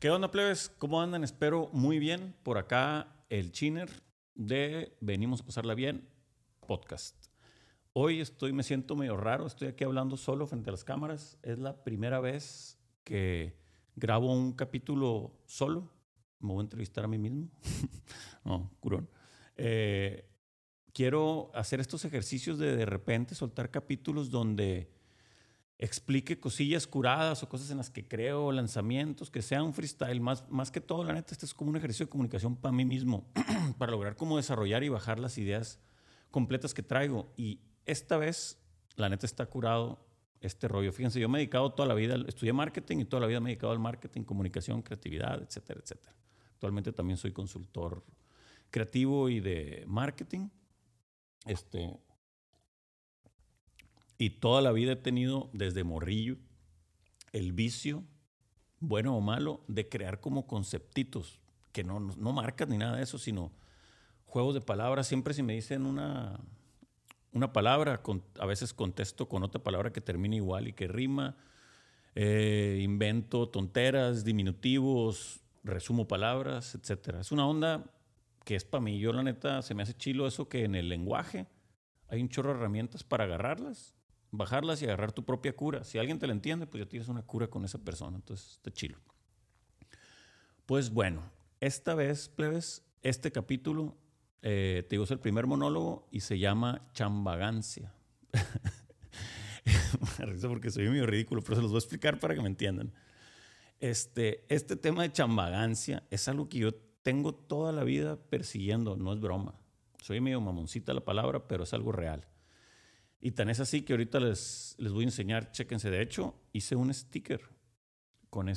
¿Qué onda, plebes? ¿Cómo andan? Espero muy bien. Por acá el Chiner de Venimos a pasarla bien podcast. Hoy me siento medio raro, estoy aquí hablando solo frente a las cámaras. Es la primera vez que grabo un capítulo solo. Me voy a entrevistar a mí mismo. No, curón. Quiero hacer estos ejercicios de repente soltar capítulos donde explique cosillas curadas o cosas en las que creo, lanzamientos, que sea un freestyle. Más que todo, la neta, este es como un ejercicio de comunicación para mí mismo, para lograr cómo desarrollar y bajar las ideas completas que traigo. Y esta vez, la neta, está curado este rollo. Fíjense, yo me he dedicado toda la vida, estudié marketing y toda la vida me he dedicado al marketing, comunicación, creatividad, etcétera, etcétera. Actualmente también soy consultor creativo y de marketing. Y toda la vida he tenido, desde morrillo, el vicio, bueno o malo, de crear como conceptitos, que no marcas ni nada de eso, sino juegos de palabras. Siempre si me dicen una palabra, a veces contesto con otra palabra que termina igual y que rima. Invento tonteras, diminutivos, resumo palabras, etc. Es una onda que es para mí. Yo, la neta, se me hace chilo eso, que en el lenguaje hay un chorro de herramientas para agarrarlas, bajarlas y agarrar tu propia cura. Si alguien te la entiende, pues ya tienes una cura con esa persona. Entonces, está chilo. Pues bueno, esta vez, plebes, este capítulo, te digo, es el primer monólogo y se llama Chambagancia. Me risa porque soy medio ridículo, pero se los voy a explicar para que me entiendan. Este tema de chambagancia es algo que yo tengo toda la vida persiguiendo, no es broma. Soy medio mamoncita la palabra, pero es algo real. Y tan es así que ahorita les voy a enseñar, chéquense. De hecho, hice un sticker con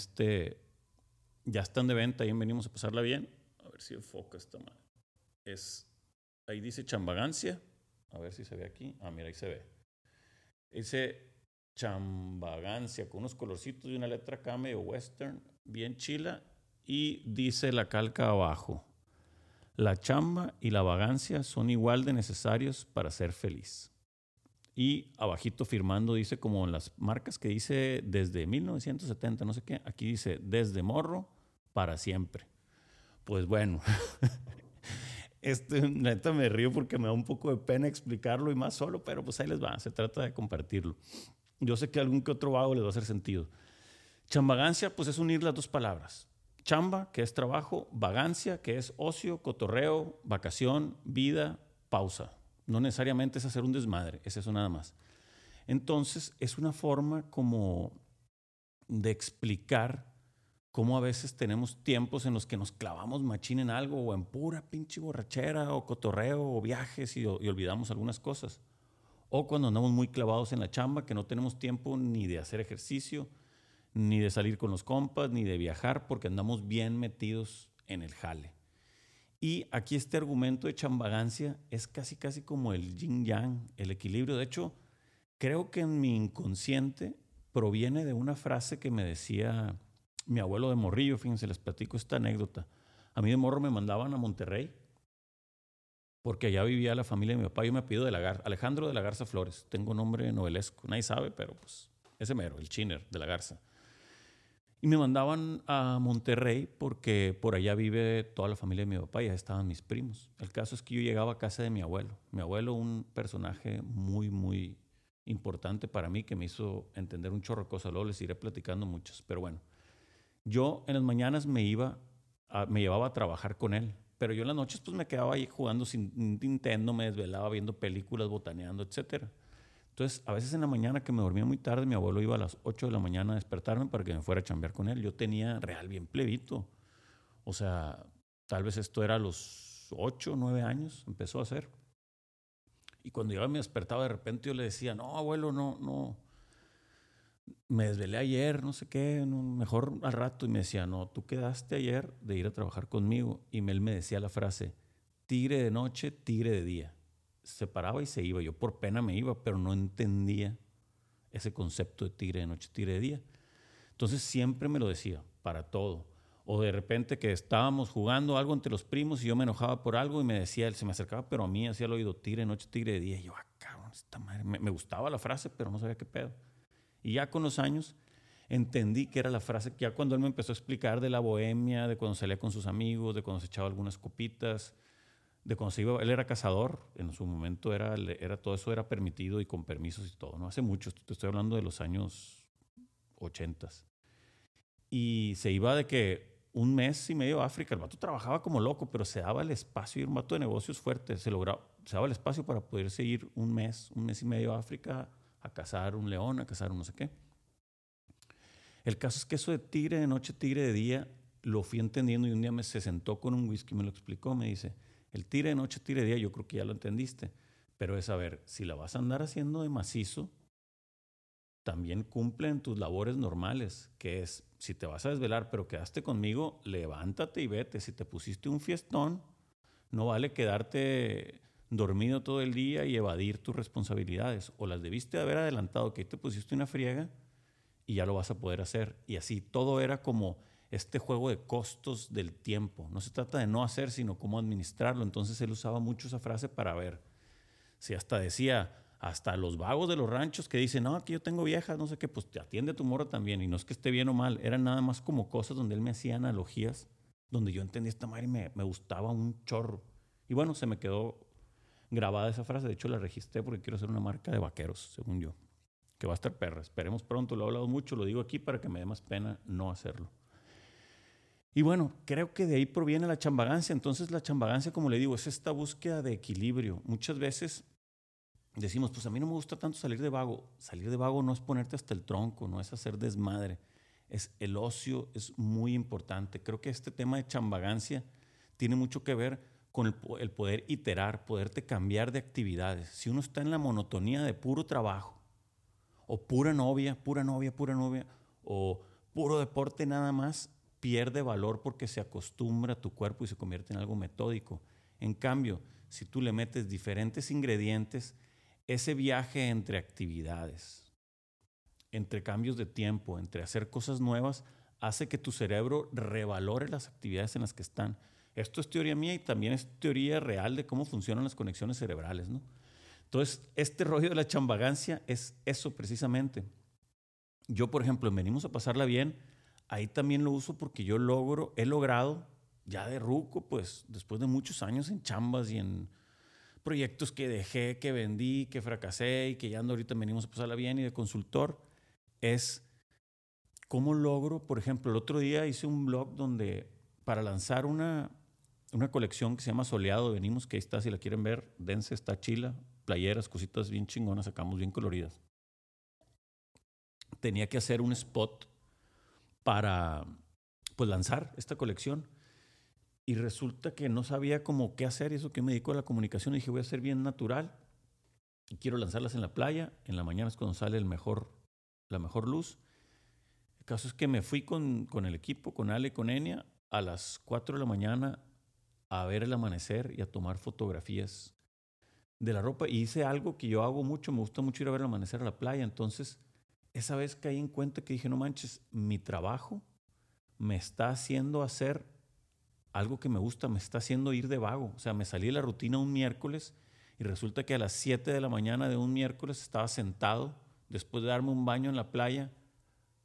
ya están de venta, ahí Venimos a pasarla bien. A ver si enfoca esta madre. Ahí dice chambagancia. A ver si se ve aquí. Ah, mira, ahí se ve. Dice chambagancia con unos colorcitos y una letra acá medio western, bien chila. Y dice la calca abajo: la chamba y la vagancia son igual de necesarios para ser feliz. Y abajito firmando dice, como en las marcas que dice desde 1970, no sé qué, aquí dice desde morro para siempre. Pues bueno, neta me río porque me da un poco de pena explicarlo y más solo, pero pues ahí les va, se trata de compartirlo. Yo sé que algún que otro vago les va a hacer sentido. Chambagancia, pues es unir las dos palabras. Chamba, que es trabajo; vagancia, que es ocio, cotorreo, vacación, vida, pausa. No necesariamente es hacer un desmadre, es eso nada más. Entonces, es una forma como de explicar cómo a veces tenemos tiempos en los que nos clavamos machín en algo, o en pura pinche borrachera, o cotorreo, o viajes, y olvidamos algunas cosas. O cuando andamos muy clavados en la chamba, que no tenemos tiempo ni de hacer ejercicio, ni de salir con los compas, ni de viajar, porque andamos bien metidos en el jale. Y aquí este argumento de chambagancia es casi como el yin-yang, el equilibrio. De hecho, creo que en mi inconsciente proviene de una frase que me decía mi abuelo de morrillo. Fíjense, les platico esta anécdota. A mí de morro me mandaban a Monterrey porque allá vivía la familia de mi papá. Yo me apellido Alejandro de la Garza Flores. Tengo nombre novelesco, nadie sabe, pero pues ese mero, el Chiner de la Garza. Y me mandaban a Monterrey porque por allá vive toda la familia de mi papá y ahí estaban mis primos. El caso es que yo llegaba a casa de mi abuelo. Mi abuelo, un personaje muy, muy importante para mí, que me hizo entender un chorro de cosas. Luego les iré platicando muchas. Pero bueno, yo en las mañanas me llevaba a trabajar con él. Pero yo en las noches pues me quedaba ahí jugando sin Nintendo, me desvelaba viendo películas, botaneando, etc. Entonces, a veces en la mañana, que me dormía muy tarde, mi abuelo iba a las 8 de la mañana a despertarme para que me fuera a chambear con él. Yo tenía real bien plebito. O sea, tal vez esto era a los 8 o 9 años, empezó a hacer. Y cuando yo me despertaba, de repente yo le decía: no, abuelo, no. Me desvelé ayer, no sé qué, mejor al rato. Y me decía: no, tú quedaste ayer de ir a trabajar conmigo. Y él me decía la frase: tigre de noche, tigre de día. Se paraba y se iba. Yo por pena me iba, pero no entendía ese concepto de tigre de noche, tigre de día. Entonces siempre me lo decía, para todo. O de repente que estábamos jugando algo entre los primos y yo me enojaba por algo y me decía, él se me acercaba, pero a mí hacía el oído: tigre de noche, tigre de día. Y yo, cabrón, esta madre. Me gustaba la frase, pero no sabía qué pedo. Y ya con los años entendí que era la frase que ya cuando él me empezó a explicar de la bohemia, de cuando salía con sus amigos, de cuando se echaba algunas copitas, de cuando se iba, él era cazador, en su momento era todo eso era permitido y con permisos y todo, ¿no? Hace mucho, te estoy hablando de los años 80. Y se iba de que un mes y medio a África, el vato trabajaba como loco, pero se daba el espacio, y un vato de negocios fuerte, se daba el espacio para poderse ir un mes y medio a África a cazar un león, a cazar un no sé qué. El caso es que eso de tigre de noche, tigre de día, lo fui entendiendo y un día se sentó con un whisky, me lo explicó, me dice, el tigre de noche, tigre de día, yo creo que ya lo entendiste, pero es, a ver, si la vas a andar haciendo de macizo, también cumplen tus labores normales, que es, si te vas a desvelar pero quedaste conmigo, levántate y vete. Si te pusiste un fiestón, no vale quedarte dormido todo el día y evadir tus responsabilidades. O las debiste haber adelantado, que ahí te pusiste una friega, y ya lo vas a poder hacer. Y así todo era como este juego de costos del tiempo. No se trata de no hacer, sino cómo administrarlo. Entonces él usaba mucho esa frase para ver. Si hasta decía, hasta los vagos de los ranchos que dicen, no, aquí yo tengo viejas, no sé qué, pues te atiende a tu morra también. Y no es que esté bien o mal, eran nada más como cosas donde él me hacía analogías, donde yo entendía esta madre y me gustaba un chorro. Y bueno, se me quedó grabada esa frase. De hecho, la registré porque quiero hacer una marca de vaqueros, según yo, que va a estar perra. Esperemos pronto, lo he hablado mucho, lo digo aquí para que me dé más pena no hacerlo. Y bueno, creo que de ahí proviene la chambagancia. Entonces la chambagancia, como le digo, es esta búsqueda de equilibrio. Muchas veces decimos, pues a mí no me gusta tanto salir de vago. Salir de vago no es ponerte hasta el tronco, no es hacer desmadre. Es el ocio, es muy importante. Creo que este tema de chambagancia tiene mucho que ver con el poder iterar, poderte cambiar de actividades. Si uno está en la monotonía de puro trabajo, o pura novia, o puro deporte nada más, pierde valor porque se acostumbra a tu cuerpo y se convierte en algo metódico. En cambio, si tú le metes diferentes ingredientes, ese viaje entre actividades, entre cambios de tiempo, entre hacer cosas nuevas, hace que tu cerebro revalore las actividades en las que están. Esto es teoría mía y también es teoría real de cómo funcionan las conexiones cerebrales, ¿no? Entonces, este rollo de la chambagancia es eso precisamente. Yo, por ejemplo, en Venimos a Pasarla Bien, ahí también lo uso porque yo he logrado, ya de ruco, pues, después de muchos años en chambas y en proyectos que dejé, que vendí, que fracasé y que ya ando ahorita en Venimos a Pasarla Bien y de consultor, es cómo logro, por ejemplo, el otro día hice un blog donde para lanzar una colección que se llama Soleado de Venimos, que ahí está, si la quieren ver, dense, está chila. Playeras, cositas bien chingonas, sacamos bien coloridas. Tenía que hacer un spot para, pues, lanzar esta colección y resulta que no sabía cómo qué hacer, y eso que me dedico a la comunicación, y dije voy a ser bien natural y quiero lanzarlas en la playa, en la mañana es cuando sale la mejor luz. El caso es que me fui con el equipo, con Ale y con Enia, a las 4 de la mañana a ver el amanecer y a tomar fotografías de la ropa, y hice algo que yo hago mucho, me gusta mucho ir a ver el amanecer a la playa. Entonces esa vez caí en cuenta que dije, no manches, mi trabajo me está haciendo hacer algo que me gusta, me está haciendo ir de vago. O sea, me salí de la rutina un miércoles y resulta que a las 7 de la mañana de un miércoles estaba sentado después de darme un baño en la playa,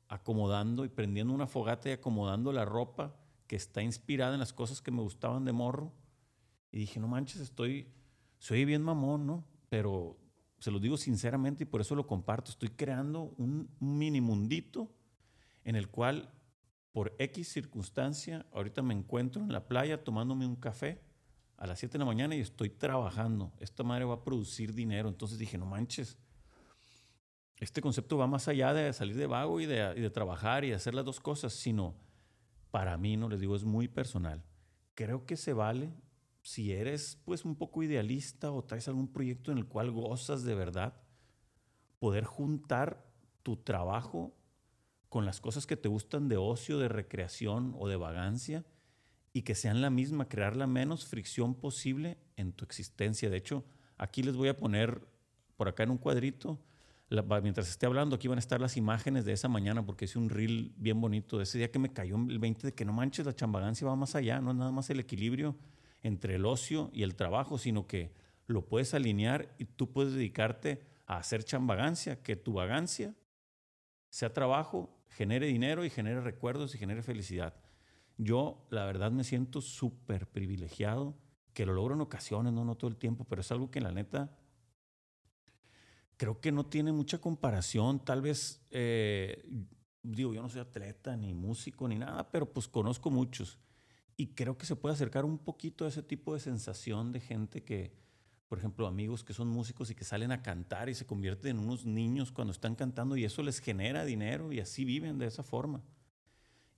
acomodando y prendiendo una fogata y acomodando la ropa que está inspirada en las cosas que me gustaban de morro, y dije, no manches, soy bien mamón, ¿no? Pero se lo digo sinceramente y por eso lo comparto. Estoy creando un mini mundito en el cual, por X circunstancia, ahorita me encuentro en la playa tomándome un café a las 7 de la mañana y estoy trabajando. Esta madre va a producir dinero. Entonces dije, no manches, este concepto va más allá de salir de vago y de trabajar y de hacer las dos cosas, sino para mí, no les digo, es muy personal. Creo que se vale. Si eres, pues, un poco idealista o traes algún proyecto en el cual gozas de verdad, poder juntar tu trabajo con las cosas que te gustan de ocio, de recreación o de vagancia, y que sean la misma, crear la menos fricción posible en tu existencia. De hecho, aquí les voy a poner por acá en un cuadrito, mientras esté hablando, aquí van a estar las imágenes de esa mañana, porque hice un reel bien bonito de ese día que me cayó el 20 de que no manches, la chambagancia va más allá, no es nada más el equilibrio entre el ocio y el trabajo, sino que lo puedes alinear y tú puedes dedicarte a hacer chambagancia, que tu vagancia sea trabajo genere dinero y genere recuerdos y genere felicidad. Yo, la verdad, me siento súper privilegiado, que lo logro en ocasiones, no todo el tiempo, pero es algo que la neta creo que no tiene mucha comparación. Tal vez, digo, yo no soy atleta, ni músico, ni nada, pero pues conozco muchos. Y creo que se puede acercar un poquito a ese tipo de sensación de gente que, por ejemplo, amigos que son músicos y que salen a cantar y se convierten en unos niños cuando están cantando y eso les genera dinero y así viven de esa forma.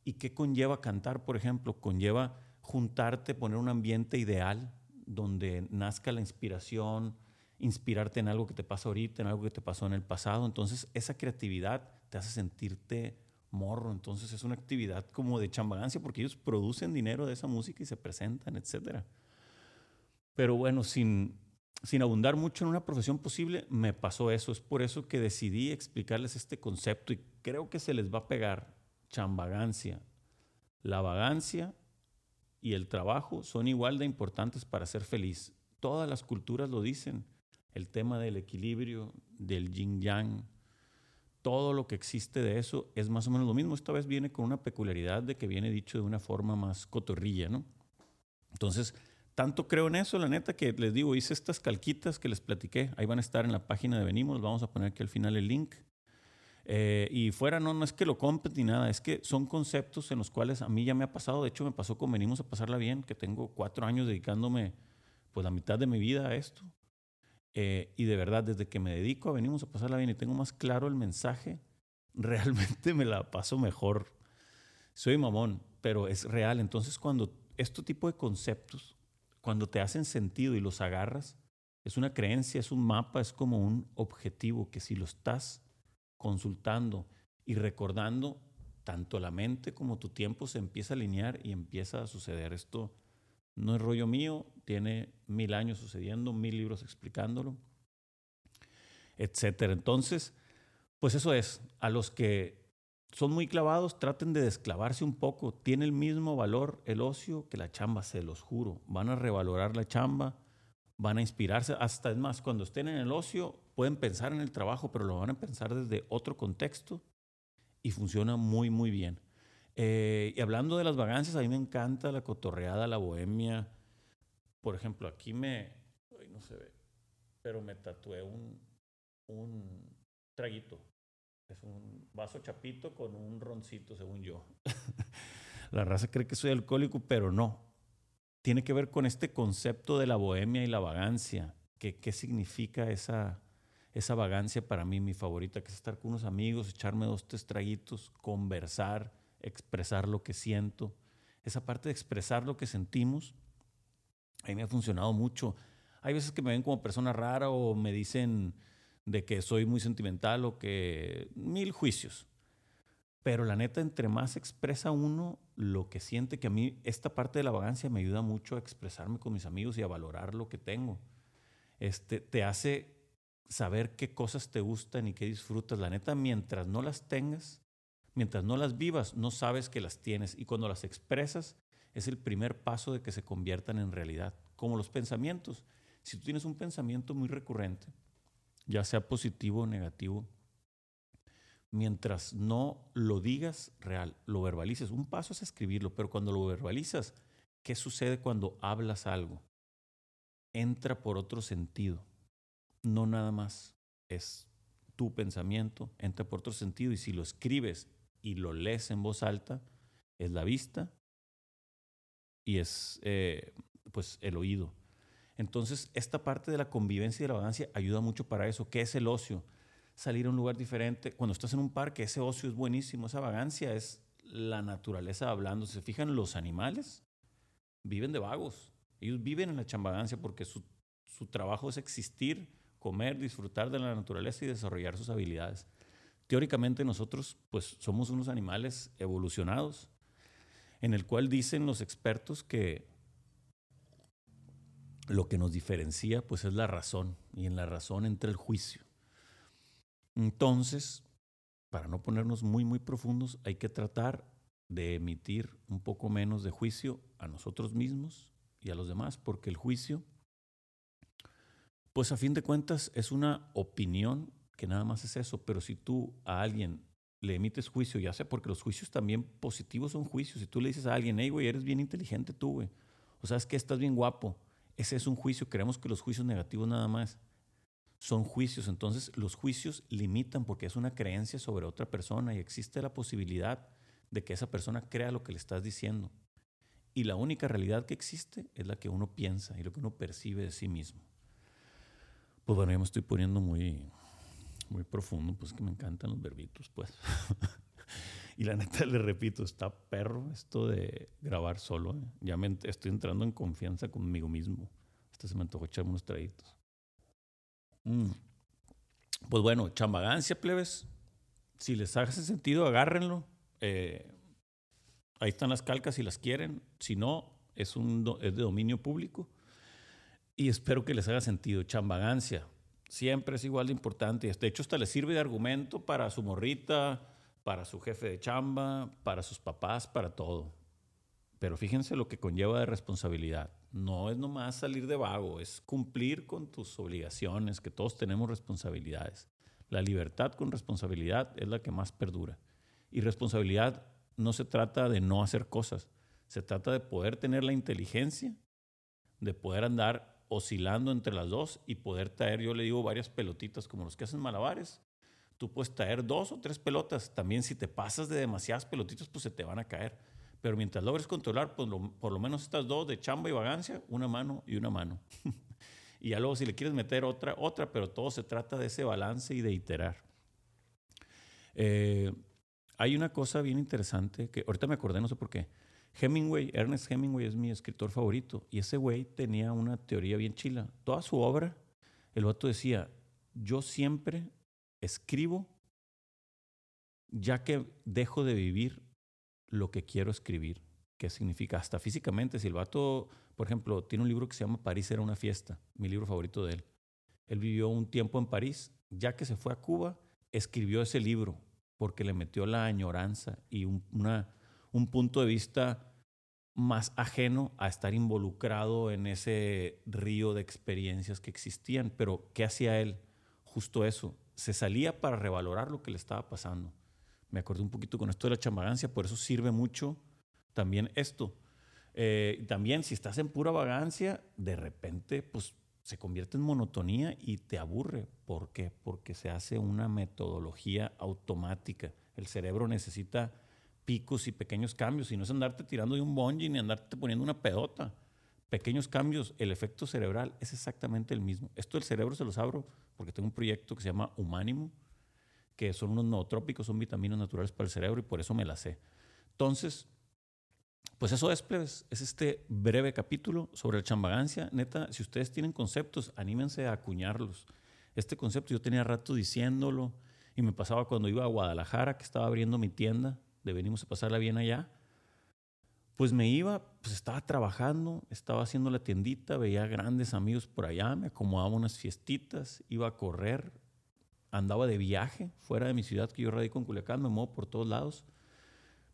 ¿Y qué conlleva cantar, por ejemplo? Conlleva juntarte, poner un ambiente ideal donde nazca la inspiración, inspirarte en algo que te pasa ahorita, en algo que te pasó en el pasado. Entonces, esa creatividad te hace sentirte morro. Entonces, es una actividad como de chambagancia porque ellos producen dinero de esa música y se presentan, etc. Pero bueno, sin abundar mucho en una profesión posible, me pasó eso. Es por eso que decidí explicarles este concepto y creo que se les va a pegar. Chambagancia, la vagancia y el trabajo son igual de importantes para ser feliz. Todas las culturas lo dicen. El tema del equilibrio, del yin-yang, todo lo que existe de eso es más o menos lo mismo. Esta vez viene con una peculiaridad de que viene dicho de una forma más cotorrilla, ¿no? Entonces, tanto creo en eso, la neta, que les digo, hice estas calquitas que les platiqué. Ahí van a estar en la página de Venimos. Vamos a poner aquí al final el link. Y fuera, no es que lo compre ni nada, es que son conceptos en los cuales a mí ya me ha pasado. De hecho, me pasó con Venimos a Pasarla Bien, que tengo 4 años dedicándome pues la mitad de mi vida a esto. Y de verdad, desde que me dedico a Venimos a Pasarla Bien y tengo más claro el mensaje, realmente me la paso mejor. Soy mamón, pero es real. Entonces, cuando este tipo de conceptos, cuando te hacen sentido y los agarras, es una creencia, es un mapa, es como un objetivo que si lo estás consultando y recordando, tanto la mente como tu tiempo se empieza a alinear y empieza a suceder. Esto no es rollo mío, tiene 1000 años sucediendo, 1000 libros explicándolo, etc. Entonces, pues eso es. A los que son muy clavados, traten de desclavarse un poco. Tiene el mismo valor el ocio que la chamba, se los juro. Van a revalorar la chamba, van a inspirarse. Hasta es más, cuando estén en el ocio, pueden pensar en el trabajo, pero lo van a pensar desde otro contexto y funciona muy, muy bien. Y hablando de las vagancias, a mí me encanta la cotorreada, la bohemia. Por ejemplo, aquí ay, no se ve, pero me tatué un traguito. Es un vaso chapito con un roncito, según yo. La raza cree que soy alcohólico, pero no. Tiene que ver con este concepto de la bohemia y la vagancia. ¿Qué significa esa vagancia para mí, mi favorita, que es estar con unos amigos, echarme 2, 3 traguitos, conversar, expresar lo que siento? Esa parte de expresar lo que sentimos, a mí me ha funcionado mucho. Hay veces que me ven como persona rara o me dicen de que soy muy sentimental o que 1000 juicios. Pero la neta, entre más expresa uno lo que siente, que a mí esta parte de la vagancia me ayuda mucho a expresarme con mis amigos y a valorar lo que tengo. Te hace saber qué cosas te gustan y qué disfrutas. La neta, mientras no las tengas, mientras no las vivas, no sabes que las tienes. Y cuando las expresas, es el primer paso de que se conviertan en realidad. Como los pensamientos. Si tú tienes un pensamiento muy recurrente, ya sea positivo o negativo, mientras no lo digas real, lo verbalices. Un paso es escribirlo, pero cuando lo verbalizas, ¿qué sucede cuando hablas algo? Entra por otro sentido. No nada más es tu pensamiento, entra por otro sentido. Y si lo escribes y lo lees en voz alta, es la vista y es pues el oído. Entonces, esta parte de la convivencia y de la vagancia ayuda mucho para eso. ¿Qué es el ocio? Salir a un lugar diferente. Cuando estás en un parque, ese ocio es buenísimo. Esa vagancia es la naturaleza hablando. ¿Se fijan? Los animales viven de vagos. Ellos viven en la chambagancia porque su trabajo es existir, comer, disfrutar de la naturaleza y desarrollar sus habilidades. Teóricamente nosotros pues, somos unos animales evolucionados, en el cual dicen los expertos que lo que nos diferencia pues, es la razón, y en la razón entra el juicio. Entonces, para no ponernos muy, muy profundos, hay que tratar de emitir un poco menos de juicio a nosotros mismos y a los demás, porque el juicio, pues a fin de cuentas, es una opinión que nada más es eso. Pero si tú a alguien le emites juicio, ya sea porque los juicios también positivos son juicios. Si tú le dices a alguien, hey, güey, eres bien inteligente tú, güey, o sabes que estás bien guapo, ese es un juicio. Creemos que los juicios negativos nada más son juicios. Entonces los juicios limitan porque es una creencia sobre otra persona y existe la posibilidad de que esa persona crea lo que le estás diciendo. Y la única realidad que existe es la que uno piensa y lo que uno percibe de sí mismo. Pues bueno, ya me estoy poniendo muy profundo, pues que me encantan los verbitos, pues. Y la neta, les repito, está perro esto de grabar solo, ¿eh? Ya me estoy entrando en confianza conmigo mismo. Hasta se me antojó echarme unos traguitos. Pues bueno, Chambagancia, plebes. Si les hace sentido, agárrenlo. Ahí están las calcas si las quieren. Si no, es de dominio público. Y espero que les haga sentido. Chambagancia siempre es igual de importante. De hecho, hasta les sirve de argumento para su morrita, para su jefe de chamba, para sus papás, para todo. Pero fíjense lo que conlleva de responsabilidad. No es nomás salir de vago, es cumplir con tus obligaciones, que todos tenemos responsabilidades. La libertad con responsabilidad es la que más perdura. Y responsabilidad no se trata de no hacer cosas, se trata de poder tener la inteligencia, de poder andar oscilando entre las dos y poder traer, yo le digo, varias pelotitas, como los que hacen malabares. Tú puedes traer 2 o 3 pelotas. También si te pasas de demasiadas pelotitas, pues se te van a caer. Pero mientras logres controlar, pues por lo menos estas 2 de chamba y vagancia, una mano y una mano. Y ya luego si le quieres meter otra, pero todo se trata de ese balance y de iterar. Hay una cosa bien interesante que ahorita me acordé, no sé por qué. Hemingway, Ernest Hemingway es mi escritor favorito. Y ese güey tenía una teoría bien chila. Toda su obra, el vato decía, yo siempre escribo ya que dejo de vivir lo que quiero escribir. ¿Qué significa? Hasta físicamente. Si el vato, por ejemplo, tiene un libro que se llama París era una fiesta, mi libro favorito de él. Él vivió un tiempo en París. Ya que se fue a Cuba, escribió ese libro porque le metió la añoranza y un punto de vista más ajeno a estar involucrado en ese río de experiencias que existían. Pero ¿qué hacía él? Justo eso. Se salía para revalorar lo que le estaba pasando. Me acordé un poquito con esto de la chambagancia, por eso sirve mucho también esto. También si estás en pura vagancia, de repente pues, se convierte en monotonía y te aburre. ¿Por qué? Porque se hace una metodología automática. El cerebro necesita picos y pequeños cambios, y no es andarte tirando de un bungee ni andarte poniendo una pedota. Pequeños cambios, el efecto cerebral es exactamente el mismo. Esto del cerebro se los abro porque tengo un proyecto que se llama Humánimo, que son unos nootrópicos, son vitaminas naturales para el cerebro y por eso me las sé. Entonces, pues eso es, plebes, es este breve capítulo sobre la chambagancia. Neta, si ustedes tienen conceptos, anímense a acuñarlos. Este concepto yo tenía rato diciéndolo y me pasaba cuando iba a Guadalajara, que estaba abriendo mi tienda de Venimos a Pasarla Bien allá. Pues me iba, pues estaba trabajando, estaba haciendo la tiendita, veía grandes amigos por allá, me acomodaba unas fiestitas, iba a correr, andaba de viaje fuera de mi ciudad que yo radico en Culiacán, me muevo por todos lados.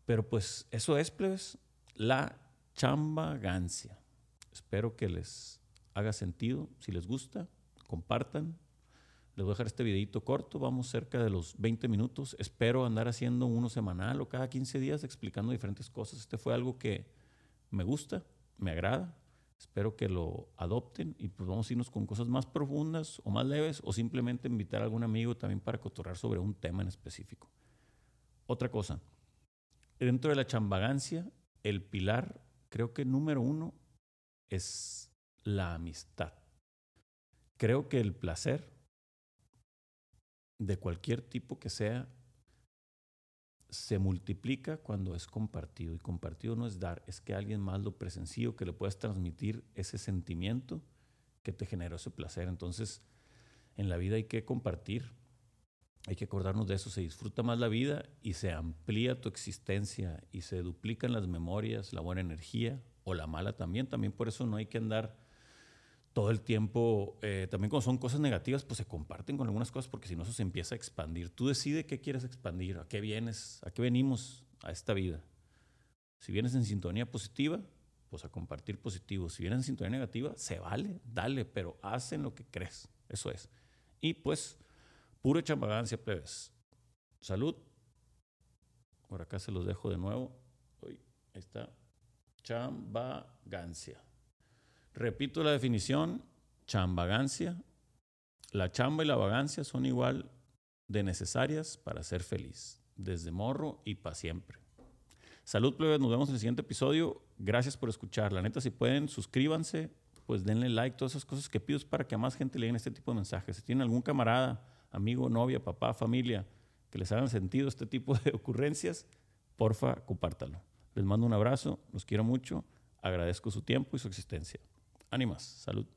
Pero pues eso es, plebes, la chambagancia. Espero que les haga sentido. Si les gusta, compartan. Les voy a dejar este videito corto, vamos cerca de los 20 minutos. Espero andar haciendo uno semanal o cada 15 días explicando diferentes cosas. Este fue algo que me gusta, me agrada. Espero que lo adopten y pues vamos a irnos con cosas más profundas o más leves o simplemente invitar a algún amigo también para cotorrear sobre un tema en específico. Otra cosa, dentro de la chambagancia, el pilar creo que número 1 es la amistad. Creo que el placer de cualquier tipo que sea, se multiplica cuando es compartido. Y compartido no es dar, es que alguien más lo presencie o que le puedas transmitir ese sentimiento que te generó ese placer. Entonces, en la vida hay que compartir, hay que acordarnos de eso. Se disfruta más la vida y se amplía tu existencia y se duplican las memorias, la buena energía o la mala también. También por eso no hay que andar todo el tiempo, también cuando son cosas negativas, pues se comparten con algunas cosas porque si no eso se empieza a expandir. Tú decides qué quieres expandir, a qué vienes, a qué venimos a esta vida. Si vienes en sintonía positiva, pues a compartir positivo. Si vienes en sintonía negativa, se vale, dale, pero haz en lo que crees. Eso es. Y pues, pura chambagancia, plebes. Salud Por acá se los dejo de nuevo. Uy, ahí está. Chambagancia. Repito la definición. Chambagancia. La chamba y la vagancia son igual de necesarias para ser feliz. Desde morro y para siempre. Salud, plebes. Nos vemos en el siguiente episodio. Gracias por escuchar. La neta, si pueden, suscríbanse. Pues denle like. Todas esas cosas que pido es para que a más gente le den este tipo de mensajes. Si tienen algún camarada, amigo, novia, papá, familia, que les hagan sentido este tipo de ocurrencias, porfa, compártalo. Les mando un abrazo, los quiero mucho, agradezco su tiempo y su existencia. Ánimas, salud.